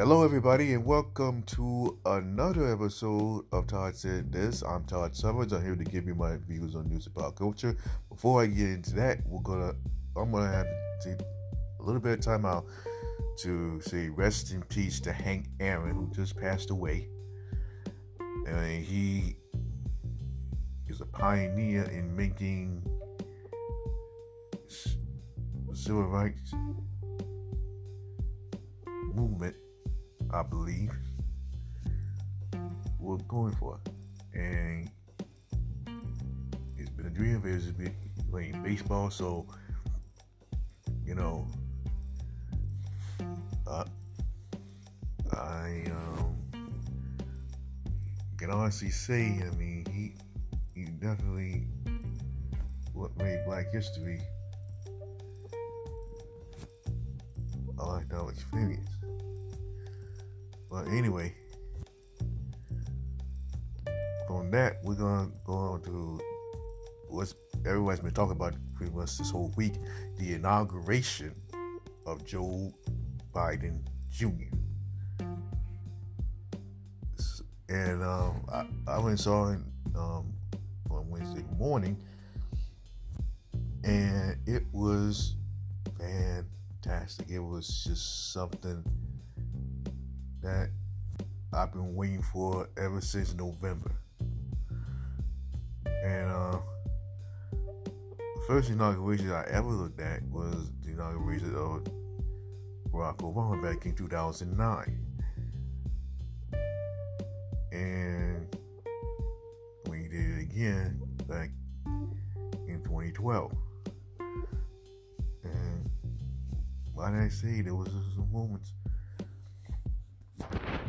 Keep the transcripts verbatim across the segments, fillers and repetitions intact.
Hello, everybody, and welcome to another episode of Todd Said This. I'm Todd Summers. I'm here to give you my views on news and pop culture. Before I get into that, we're gonna I'm gonna have to take a little bit of time out to say rest in peace to Hank Aaron, who just passed away. And he is a pioneer in making civil rights movement. I believe we're going for it, and it's been a dream of his playing baseball. So, you know, uh, I um, can honestly say, I mean, he he definitely what made Black history a lifetime experience. But anyway, from that, we're going to go on to what everyone's been talking about pretty much this whole week, the inauguration of Joe Biden Junior And um, I, I went and saw him um, on Wednesday morning, and it was fantastic. It was just something that I've been waiting for ever since November. And uh, the first inauguration I ever looked at was the inauguration of Barack Obama back in two thousand nine. And we did it again back in twenty twelve. And why did I say there was some moments?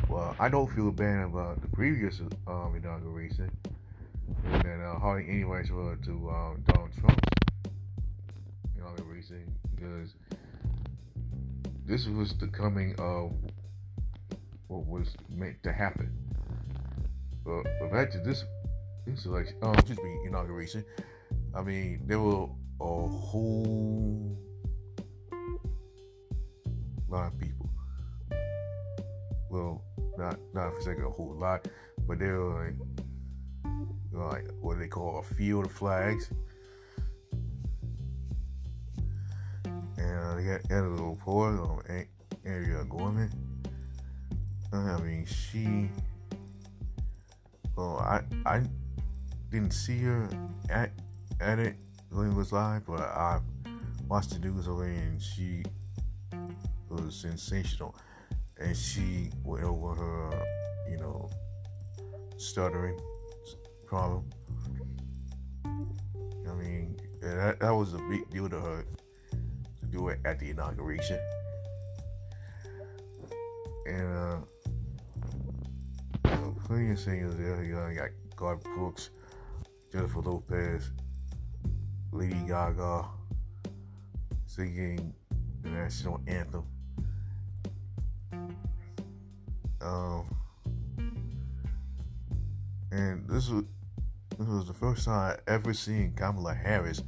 Well, I don't feel bad about the previous um, inauguration that uh, hardly any rights were to um, Donald Trump's inauguration, because this was the coming of what was meant to happen. But, but back to this, this election, um, excuse me, inauguration, I mean, there were a whole lot of people. Well, not not for a second, a whole lot, but they were like, like what they call a field of flags, and they got a little pause on aria Gorman. I mean, she, well, I I didn't see her at at it when it was live, but I watched the news already, and she was sensational. And she went over her, you know, stuttering problem. I mean, that, that was a big deal to her to do it at the inauguration. And, uh, plenty of singers there. You know, you got Garth Brooks, Jennifer Lopez, Lady Gaga singing the national anthem. Um, and this was this was the first time I ever seen Kamala Harris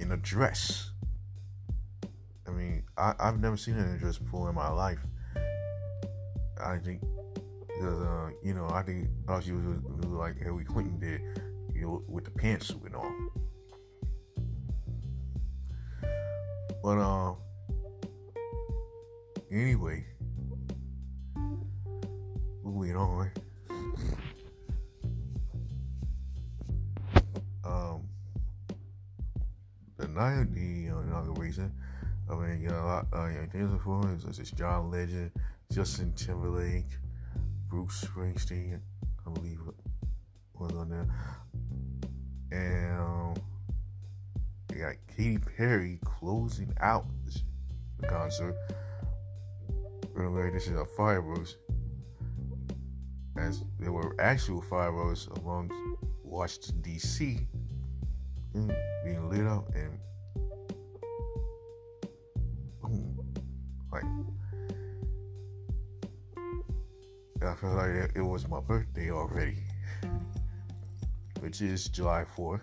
in a dress. I mean, I, I've never seen her in a dress before in my life. I think, because uh, you know, I think thought she was like Hillary Clinton did, you know, with the pantsuit and all. But um, anyway. Moving on. Um, the night of the uh, inauguration, I mean, you know, a lot of uh, things before it, such as John Legend, Justin Timberlake, Bruce Springsteen, I believe was on there, and um, they got Katy Perry closing out the concert. By the way, this is a fireworks. As there were actual fireworks among Washington, D C being lit up, and boom, like, I felt like it was my birthday already, which is July fourth,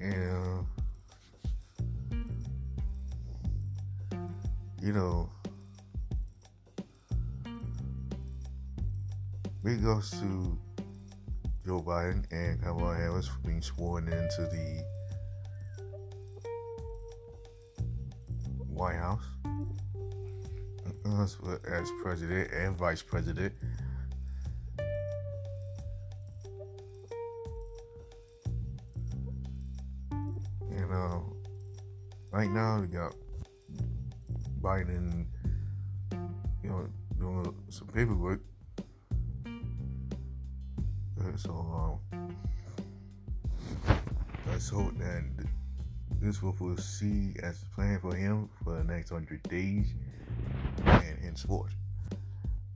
and uh, you know, goes to Joe Biden and Kamala Harris for being sworn into the White House as president and vice president. And uh, right now we got Biden, you know, doing some paperwork. So um, let's hope that this will proceed as planned for him for the next hundred days and in sport.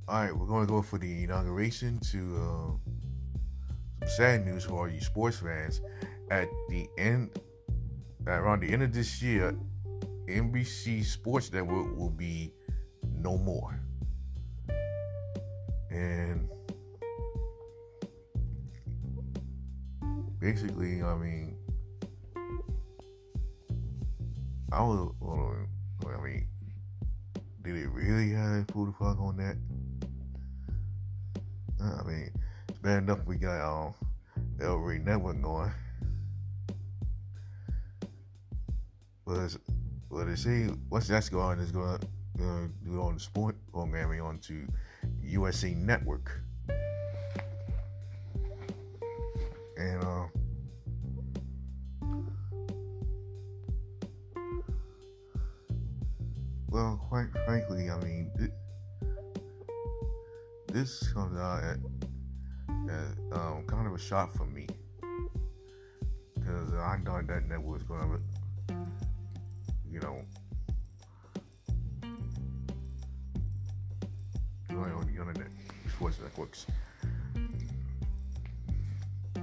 All right, we're going to go for the inauguration to um, some sad news for all you sports fans. At the end, at around the end of this year, N B C Sports Network will be no more, and basically, I mean, I was, I mean, did it really have to pull the plug on that? I mean, it's bad enough we got um, El Rey Network going, but it's, but they say once that's gone, it's gonna gonna do on the sport programming onto U S A Network. And um, well, quite frankly, I mean, th- this comes out at, at um, kind of a shock for me, because I thought that network was going to, you know, going on the internet, sports networks.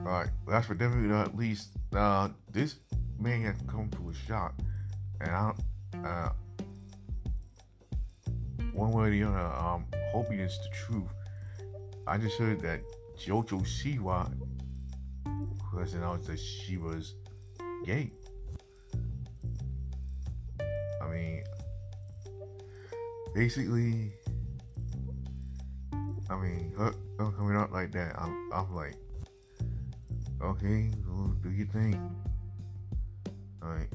Alright, last but definitely not least, uh, this man has come to a shop, and I, uh, one way or the other, I'm hoping it's the truth. I just heard that Jojo Siwa has announced that she was gay. I mean, basically, I mean, her, her coming out like that, I'm, I'm like, okay, well, do your thing. Alright.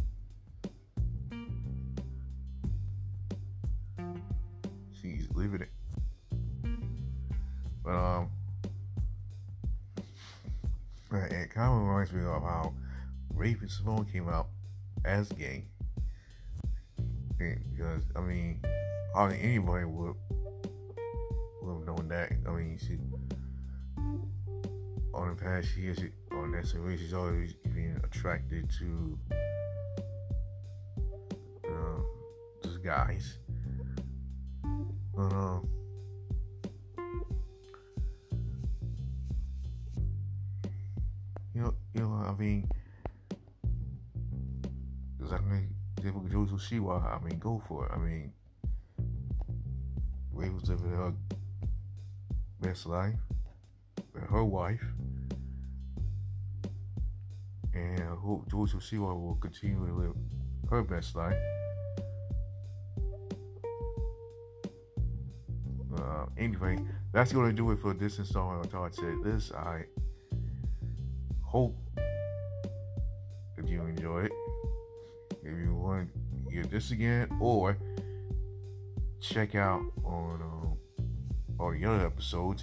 She's living it. But, um, it kind of reminds me of how Raven Simone came out as gay. And because, I mean, hardly anybody would, would have known that. I mean, she, on the past year, she, on that series, she's always been attracted to uh, those guys. But um, you know, you know, I mean, because I mean, Jojo Siwa, I mean, go for it. I mean, Ray was living her best life, her wife, and I hope Jojo Siwa will continue to live her best life. Uh, anyway, that's going to do it for this installment of Todd Said This. I hope that you enjoy it. If you want to hear this again, or check out on um, all the other episodes,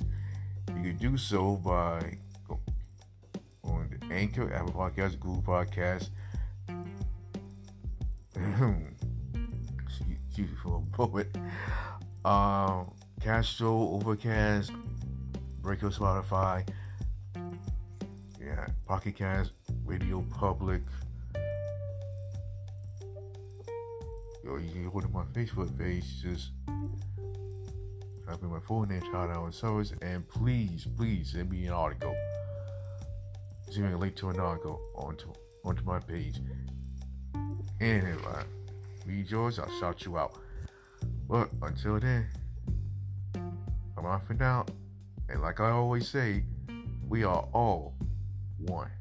you can do so by go on the Anchor, Apple Podcasts, Google Podcasts. Excuse me for a moment. Um, Castro, Overcast, Breaker, Spotify, yeah, Pocket Cast, Radio Public. Yo, you can go to my Facebook page, just type in my full name, Todd Allen Summers, and please, please send me an article. Send me a link to an article onto onto my page. And if I read yours, I'll shout you out. But until then, I'm off for now. And like I always say, we are all one.